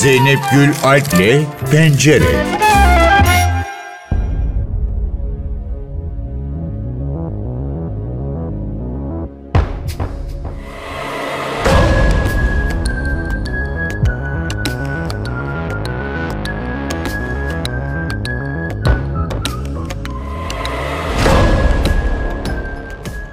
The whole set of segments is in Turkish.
Zeynep Gül Alp'le Pencere.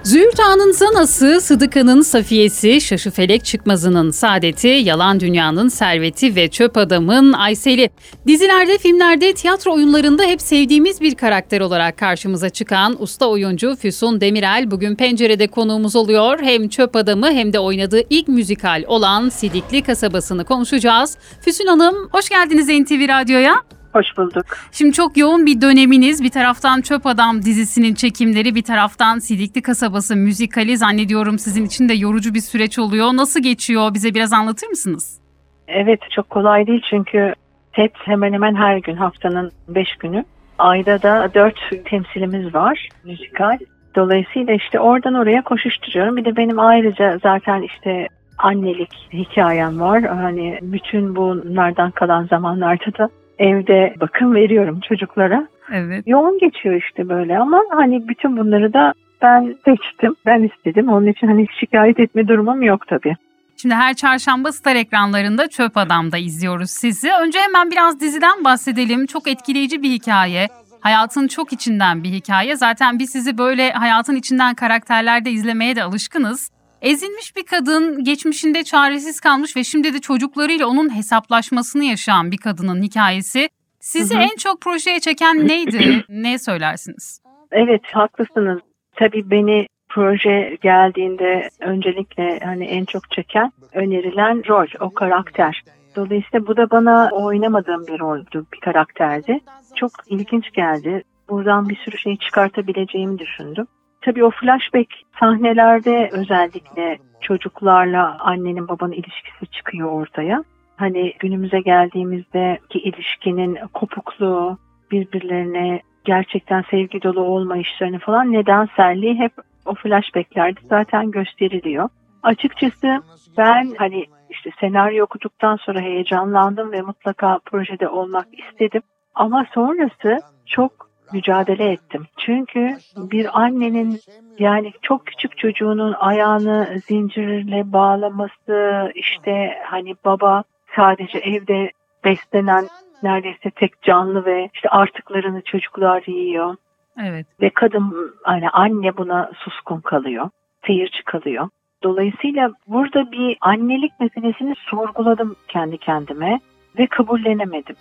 Züğürt Ağa'nın zanası, Sıdıka'nın safiyesi, Şaşıfelek Çıkmazı'nın saadeti, Yalan Dünya'nın serveti ve Çöp Adam'ın Aysel'i. Dizilerde, filmlerde, tiyatro oyunlarında hep sevdiğimiz bir karakter olarak karşımıza çıkan usta oyuncu Füsun Demirel bugün Pencere'de konuğumuz oluyor. Hem Çöp Adam'ı hem de oynadığı ilk müzikal olan Sidikli Kasabası'nı konuşacağız. Füsun Hanım, hoş geldiniz NTV Radyo'ya. Hoş bulduk. Şimdi çok yoğun bir döneminiz. Bir taraftan Çöp Adam dizisinin çekimleri, bir taraftan Sidikli Kasabası müzikali, zannediyorum sizin için de yorucu bir süreç oluyor. Nasıl geçiyor? Bize biraz anlatır mısınız? Evet, çok kolay değil çünkü set hemen hemen her gün, haftanın 5 günü. Ayda da 4 temsilimiz var müzikal. Dolayısıyla işte oradan oraya koşuşturuyorum. Bir de benim ayrıca zaten işte annelik hikayem var. Hani bütün bunlardan kalan zamanlarda da evde bakım veriyorum çocuklara. Evet. Yoğun geçiyor işte böyle ama hani bütün bunları da ben seçtim. Ben istedim. Onun için hani şikayet etme durumum yok tabii. Şimdi her çarşamba Star ekranlarında Çöp Adam'da izliyoruz sizi. Önce hemen biraz diziden bahsedelim. Çok etkileyici bir hikaye. Hayatın çok içinden bir hikaye. Zaten biz sizi böyle hayatın içinden karakterlerde izlemeye de alışkınız. Ezilmiş bir kadın, geçmişinde çaresiz kalmış ve şimdi de çocuklarıyla onun hesaplaşmasını yaşayan bir kadının hikayesi. Sizi en çok projeye çeken neydi? Ne söylersiniz? Evet, haklısınız. Tabii beni proje geldiğinde öncelikle hani en çok çeken, önerilen rol, o karakter. Dolayısıyla bu da bana oynamadığım bir roldü, bir karakterdi. Çok ilginç geldi. Buradan bir sürü şeyi çıkartabileceğimi düşündüm. Tabii o flashback sahnelerde özellikle çocuklarla annenin babanın ilişkisi çıkıyor ortaya. Hani günümüze geldiğimizdeki ilişkinin kopukluğu, birbirlerine gerçekten sevgi dolu olmayışlarını falan nedenselliği hep o flashbacklerde zaten gösteriliyor. Açıkçası ben hani işte senaryo okuduktan sonra heyecanlandım ve mutlaka projede olmak istedim. Ama sonrası çok mücadele ettim. Çünkü bir annenin yani çok küçük çocuğunun ayağını zincirle bağlaması, işte hani baba sadece evde beslenen neredeyse tek canlı ve işte artıklarını çocuklar yiyor. Evet. Ve kadın, yani anne buna suskun kalıyor, seyirci kalıyor. Dolayısıyla burada bir annelik meselesini sorguladım kendi kendime ve kabullenemedim.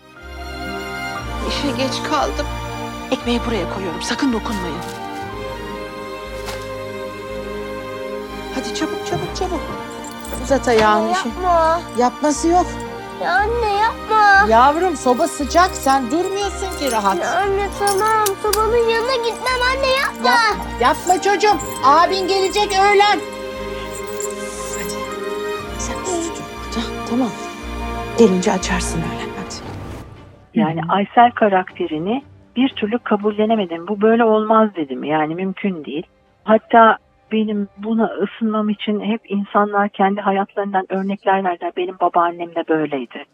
İşe geç kaldım. Ekmeği buraya koyuyorum. Sakın dokunmayın. Hadi çabuk çabuk çabuk. Uzat ayağını. Yapma. Yapması yok. Ya anne yapma. Yavrum soba sıcak. Sen durmuyorsun ki rahat. Ya anne tamam. Sobanın yanına gitmem anne yapma. Yapma çocuğum. Abin gelecek öğlen. Hadi. Sen bizi tutun burada. Tamam. Gelince açarsın öğlen. Hadi. Yani Aysel karakterini bir türlü kabullenemedim. Bu böyle olmaz dedim. Yani mümkün değil. Hatta benim buna ısınmam için hep insanlar kendi hayatlarından örnekler verdiler. Benim babaannem de böyleydi.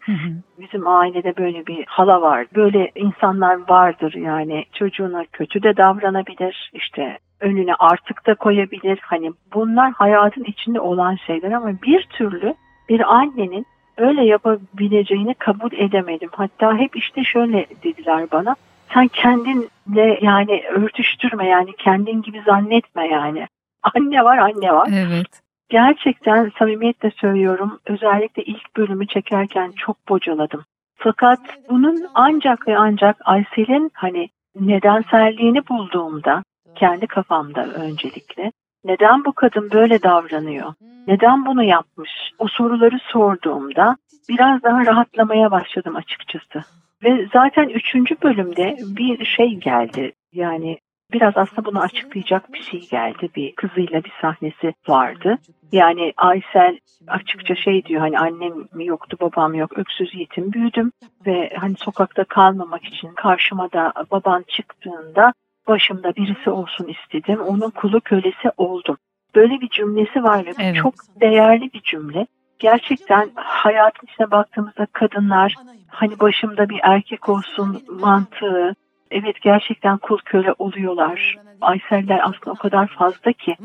Bizim ailede böyle bir hala var. Böyle insanlar vardır yani. Çocuğuna kötü de davranabilir. İşte önüne artık da koyabilir. Hani bunlar hayatın içinde olan şeyler ama bir türlü bir annenin öyle yapabileceğini kabul edemedim. Hatta hep işte şöyle dediler bana. Sen kendinle yani örtüştürme yani kendin gibi zannetme yani. Anne var, anne var. Evet. Gerçekten samimiyetle söylüyorum. Özellikle ilk bölümü çekerken çok bocaladım. Fakat bunun ancak ve ancak Aysel'in hani nedenselliğini bulduğumda kendi kafamda öncelikle neden bu kadın böyle davranıyor? Neden bunu yapmış? O soruları sorduğumda biraz daha rahatlamaya başladım açıkçası. Ve zaten 3. bölümde bir şey geldi. Yani biraz aslında bunu açıklayacak bir şey geldi. Bir kızıyla bir sahnesi vardı. Yani Aysel açıkça şey diyor hani annem yoktu, babam yok, öksüz yetim büyüdüm. Ve hani sokakta kalmamak için karşıma da baban çıktığında başımda birisi olsun istedim. Onun kulu kölesi oldum. Böyle bir cümlesi var ve evet. Çok değerli bir cümle. gerçekten hayatın içine baktığımızda kadınlar hani başımda bir erkek olsun mantığı, evet gerçekten kul köle oluyorlar. Ayseller aslında o kadar fazla ki.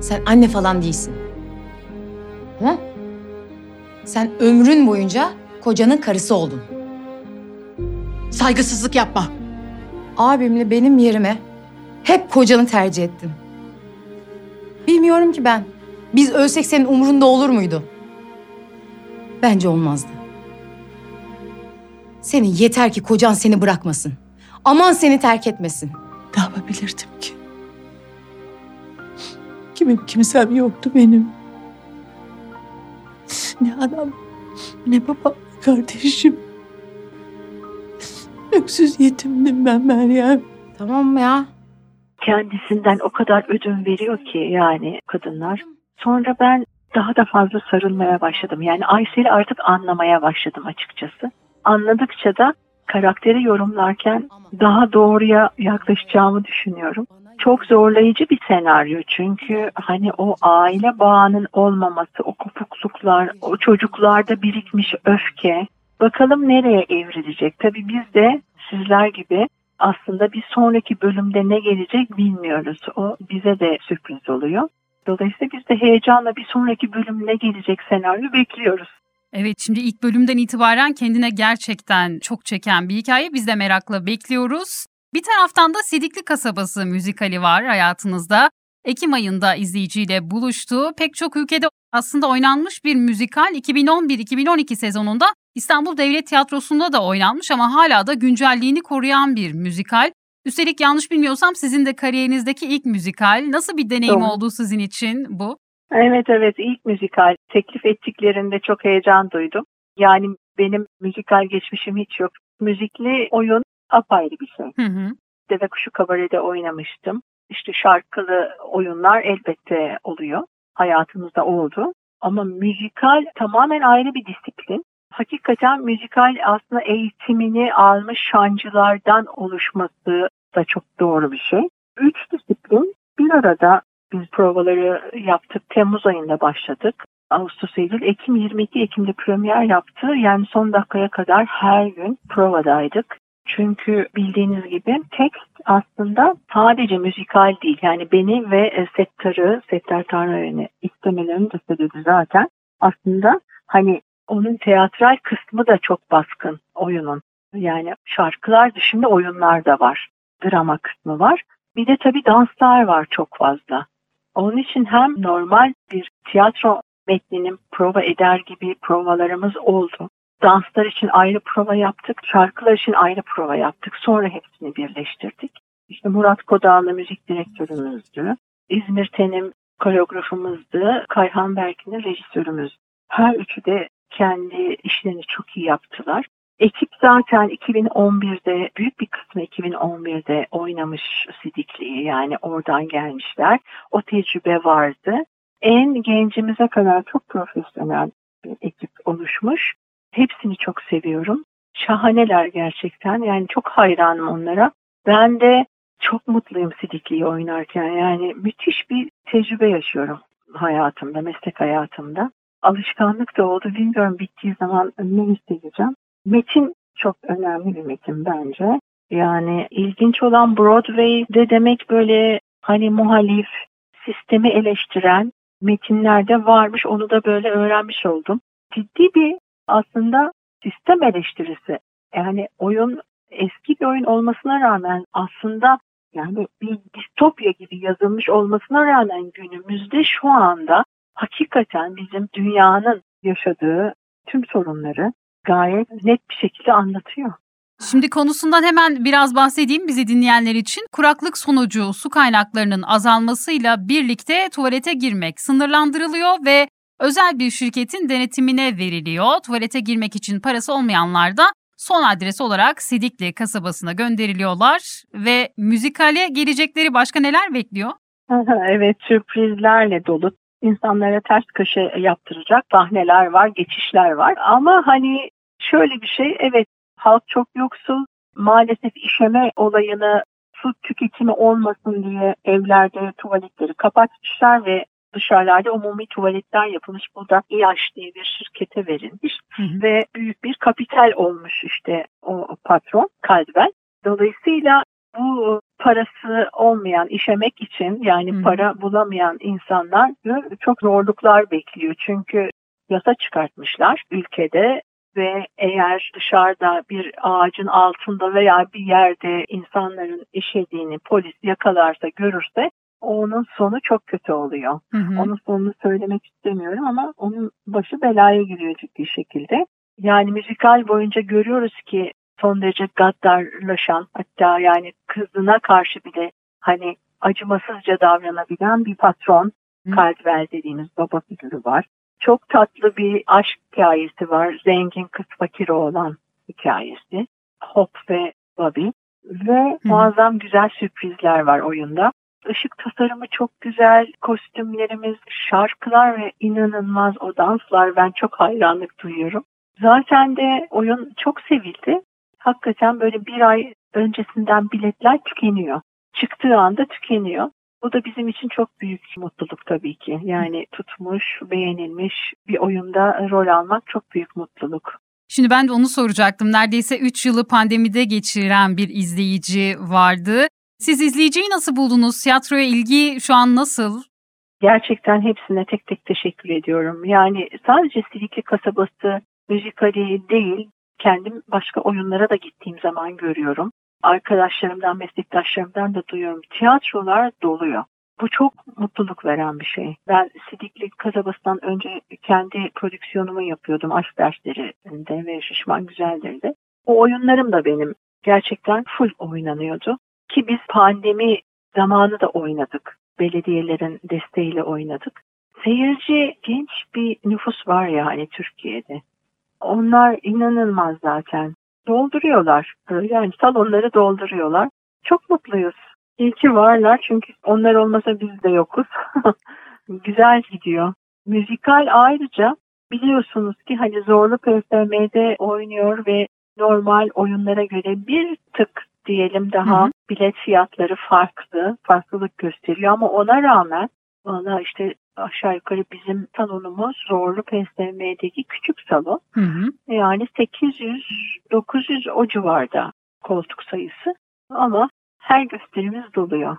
Sen anne falan değilsin. Hı? Sen ömrün boyunca kocanın karısı oldun. Saygısızlık yapma. Abimle benim yerime hep kocanı tercih ettin. Bilmiyorum ki ben. Biz ölsek senin umurunda olur muydu? Bence olmazdı. Senin yeter ki kocan seni bırakmasın. Aman seni terk etmesin. Ne yapabilirdim ki? Kimsem yoktu benim. Ne adam, ne babam, kardeşim. Öksüz yetimdim ben Meryem. Tamam ya. Kendisinden o kadar ödün veriyor ki yani kadınlar. Sonra ben daha da fazla sarılmaya başladım. Yani Aysel'i artık anlamaya başladım açıkçası. Anladıkça da karakteri yorumlarken daha doğruya yaklaşacağımı düşünüyorum. Çok zorlayıcı bir senaryo çünkü hani o aile bağının olmaması, o kopukluklar, o çocuklarda birikmiş öfke. Bakalım nereye evrilecek? Tabii biz de sizler gibi aslında bir sonraki bölümde ne gelecek bilmiyoruz. O bize de sürpriz oluyor. Dolayısıyla biz de heyecanla bir sonraki bölümüne gelecek senaryo bekliyoruz. Evet, şimdi ilk bölümden itibaren kendine gerçekten çok çeken bir hikaye. Biz de merakla bekliyoruz. Bir taraftan da Sidikli Kasabası müzikali var hayatınızda. Ekim ayında izleyiciyle buluştu. Pek çok ülkede aslında oynanmış bir müzikal. 2011-2012 sezonunda İstanbul Devlet Tiyatrosu'nda da oynanmış ama hala da güncelliğini koruyan bir müzikal. Üstelik yanlış bilmiyorsam sizin de kariyerinizdeki ilk müzikal. Nasıl bir deneyim oldu sizin için bu? Evet, ilk müzikal. Teklif ettiklerinde çok heyecan duydum. Yani benim müzikal geçmişim hiç yok. Müzikli oyun apayrı bir şey. Deve Kuşu Kabare'de oynamıştım. İşte şarkılı oyunlar elbette oluyor. Hayatımızda oldu. Ama müzikal tamamen ayrı bir disiplin. Hakikaten müzikal aslında eğitimini almış şancılardan oluşması da çok doğru bir şey. 3 disiplin bir arada. Biz provaları yaptık. Temmuz ayında başladık. Ağustos, Eylül, Ekim, 22 Ekim'de premier yaptı. Yani son dakikaya kadar her gün provadaydık. Çünkü bildiğiniz gibi tekst aslında sadece müzikal değil. Yani beni ve Settar Tanrı'yı istemelerinin de sebebi zaten. Aslında hani onun teatral kısmı da çok baskın oyunun. Yani şarkılar dışında oyunlar da var. Drama kısmı var. Bir de tabii danslar var çok fazla. Onun için hem normal bir tiyatro metninin prova eder gibi provalarımız oldu. Danslar için ayrı prova yaptık, şarkılar için ayrı prova yaptık. Sonra hepsini birleştirdik. İşte Murat Kodağlı müzik direktörümüzdü. İzmir Tenim koreografımızdı. Kayhan Berkin'in rejisörümüz. Her üçü de kendi işlerini çok iyi yaptılar. Ekip zaten 2011'de, büyük bir kısmı 2011'de oynamış Sidikli'yi, yani oradan gelmişler. O tecrübe vardı. En gencimize kadar çok profesyonel bir ekip oluşmuş. Hepsini çok seviyorum. Şahaneler gerçekten, yani çok hayranım onlara. Ben de çok mutluyum Sidikli'yi oynarken, yani müthiş bir tecrübe yaşıyorum hayatımda, meslek hayatımda. Alışkanlık da oldu, bilmiyorum bittiği zaman ne hissedeceğim. Metin çok önemli bir metin bence. Yani ilginç olan Broadway'de demek böyle hani muhalif, sistemi eleştiren metinler de varmış. Onu da böyle öğrenmiş oldum. Ciddi bir aslında sistem eleştirisi. Yani oyun eski bir oyun olmasına rağmen aslında yani bir distopya gibi yazılmış olmasına rağmen günümüzde şu anda hakikaten bizim dünyanın yaşadığı tüm sorunları gayet net bir şekilde anlatıyor. Şimdi konusundan hemen biraz bahsedeyim bizi dinleyenler için. Kuraklık sonucu su kaynaklarının azalmasıyla birlikte tuvalete girmek sınırlandırılıyor ve özel bir şirketin denetimine veriliyor. Tuvalete girmek için parası olmayanlar da son adres olarak Sidikli kasabasına gönderiliyorlar ve müzikale gelecekleri başka neler bekliyor? Evet, sürprizlerle dolu. İnsanlara ters köşe yaptıracak sahneler var, geçişler var. Ama hani şöyle bir şey, evet halk çok yoksul. Maalesef işeme olayını su tüketimi olmasın diye evlerde tuvaletleri kapatmışlar ve dışarılarda umumi tuvaletler yapılmış. Burada İAŞ diye bir şirkete verilmiş ve büyük bir kapital olmuş işte o patron Caldwell. Dolayısıyla bu parası olmayan, işemek için yani para bulamayan insanlar çok zorluklar bekliyor. Çünkü yasa çıkartmışlar ülkede ve eğer dışarıda bir ağacın altında veya bir yerde insanların işediğini polis yakalarsa, görürse onun sonu çok kötü oluyor. Onun sonunu söylemek istemiyorum ama onun başı belaya giriyor ciddi şekilde. Yani müzikal boyunca görüyoruz ki son derece gaddarlaşan, hatta yani kızına karşı bile hani acımasızca davranabilen bir patron, Caldwell dediğimiz baba figürü var. Çok tatlı bir aşk hikayesi var. Zengin kız fakir oğlan hikayesi. Hope ve Bobby. Ve muazzam güzel sürprizler var oyunda. Işık tasarımı çok güzel. Kostümlerimiz, şarkılar ve inanılmaz o danslar. Ben çok hayranlık duyuyorum. Zaten de oyun çok sevildi. Hakikaten böyle bir ay öncesinden biletler tükeniyor. Çıktığı anda tükeniyor. Bu da bizim için çok büyük mutluluk tabii ki. Yani tutmuş, beğenilmiş bir oyunda rol almak çok büyük mutluluk. Şimdi ben de onu soracaktım. Neredeyse 3 yılı pandemide geçiren bir izleyici vardı. Siz izleyiciyi nasıl buldunuz? Tiyatroya ilgi şu an nasıl? Gerçekten hepsine tek tek teşekkür ediyorum. Yani sadece Silivri Kasabası müzikali değil, kendim başka oyunlara da gittiğim zaman görüyorum. Arkadaşlarımdan, meslektaşlarımdan da duyuyorum. Tiyatrolar doluyor. Bu çok mutluluk veren bir şey. Ben Sidikli Kasabası'ndan önce kendi prodüksiyonumu yapıyordum. Aşk derslerinde ve Şişman Güzeller'de. O oyunlarım da benim gerçekten full oynanıyordu. Ki biz pandemi zamanı da oynadık. Belediyelerin desteğiyle oynadık. Seyirci genç bir nüfus var ya hani Türkiye'de. Onlar inanılmaz zaten. Dolduruyorlar. Yani salonları dolduruyorlar. Çok mutluyuz. İyi ki varlar çünkü onlar olmasa biz de yokuz. Güzel gidiyor. Müzikal ayrıca biliyorsunuz ki hani zorlu ÖSYM'de oynuyor ve normal oyunlara göre bir tık diyelim daha bilet fiyatları farklılık gösteriyor ama ona rağmen valla işte aşağı yukarı bizim salonumuz Zorlu PSM'deki küçük salon. Yani 800-900 o civarda koltuk sayısı ama her gösterimiz doluyor.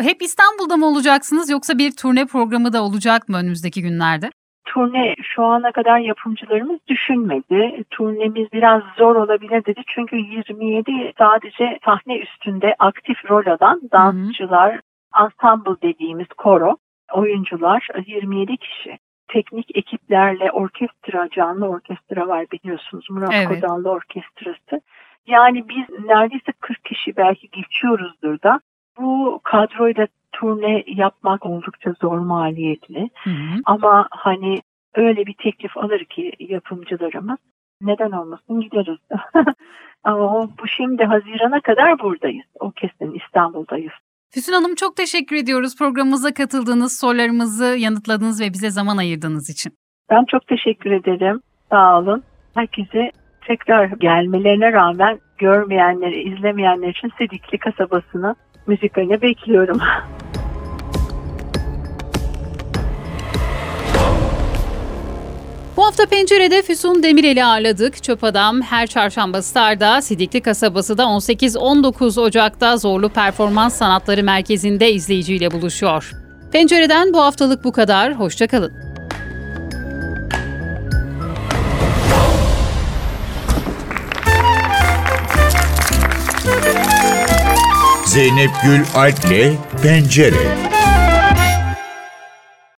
Hep İstanbul'da mı olacaksınız yoksa bir turne programı da olacak mı önümüzdeki günlerde? Turne şu ana kadar yapımcılarımız düşünmedi. Turnemiz biraz zor olabilir dedi. Çünkü 27 sadece sahne üstünde aktif rol alan dansçılar, ensemble dediğimiz koro, oyuncular 27 kişi. Teknik ekiplerle orkestra, canlı orkestra var biliyorsunuz. Murat Kodallı Orkestrası. Yani biz neredeyse 40 kişi belki geçiyoruzdur da. Bu kadroyla turne yapmak oldukça zor, maliyetli. Ama hani öyle bir teklif alır ki yapımcılarımız. Neden olmasın, gideriz. Ama bu şimdi Haziran'a kadar buradayız. O kesin İstanbul'dayız. Füsun Hanım çok teşekkür ediyoruz programımıza katıldığınız, sorularımızı yanıtladığınız ve bize zaman ayırdığınız için. Ben çok teşekkür ederim. Sağ olun. Herkese tekrar gelmelerine rağmen görmeyenleri, izlemeyenler için Sidikli Kasabası'nı müzikaline bekliyorum. Bu hafta Pencere'de Füsun Demirel'i ağırladık. Çöp Adam her çarşamba Star'da, Sidikli Kasabası'da 18-19 Ocak'ta Zorlu Performans Sanatları Merkezi'nde izleyiciyle buluşuyor. Pencere'den bu haftalık bu kadar. Hoşça kalın. Zeynep Gül Alp'le Pencere.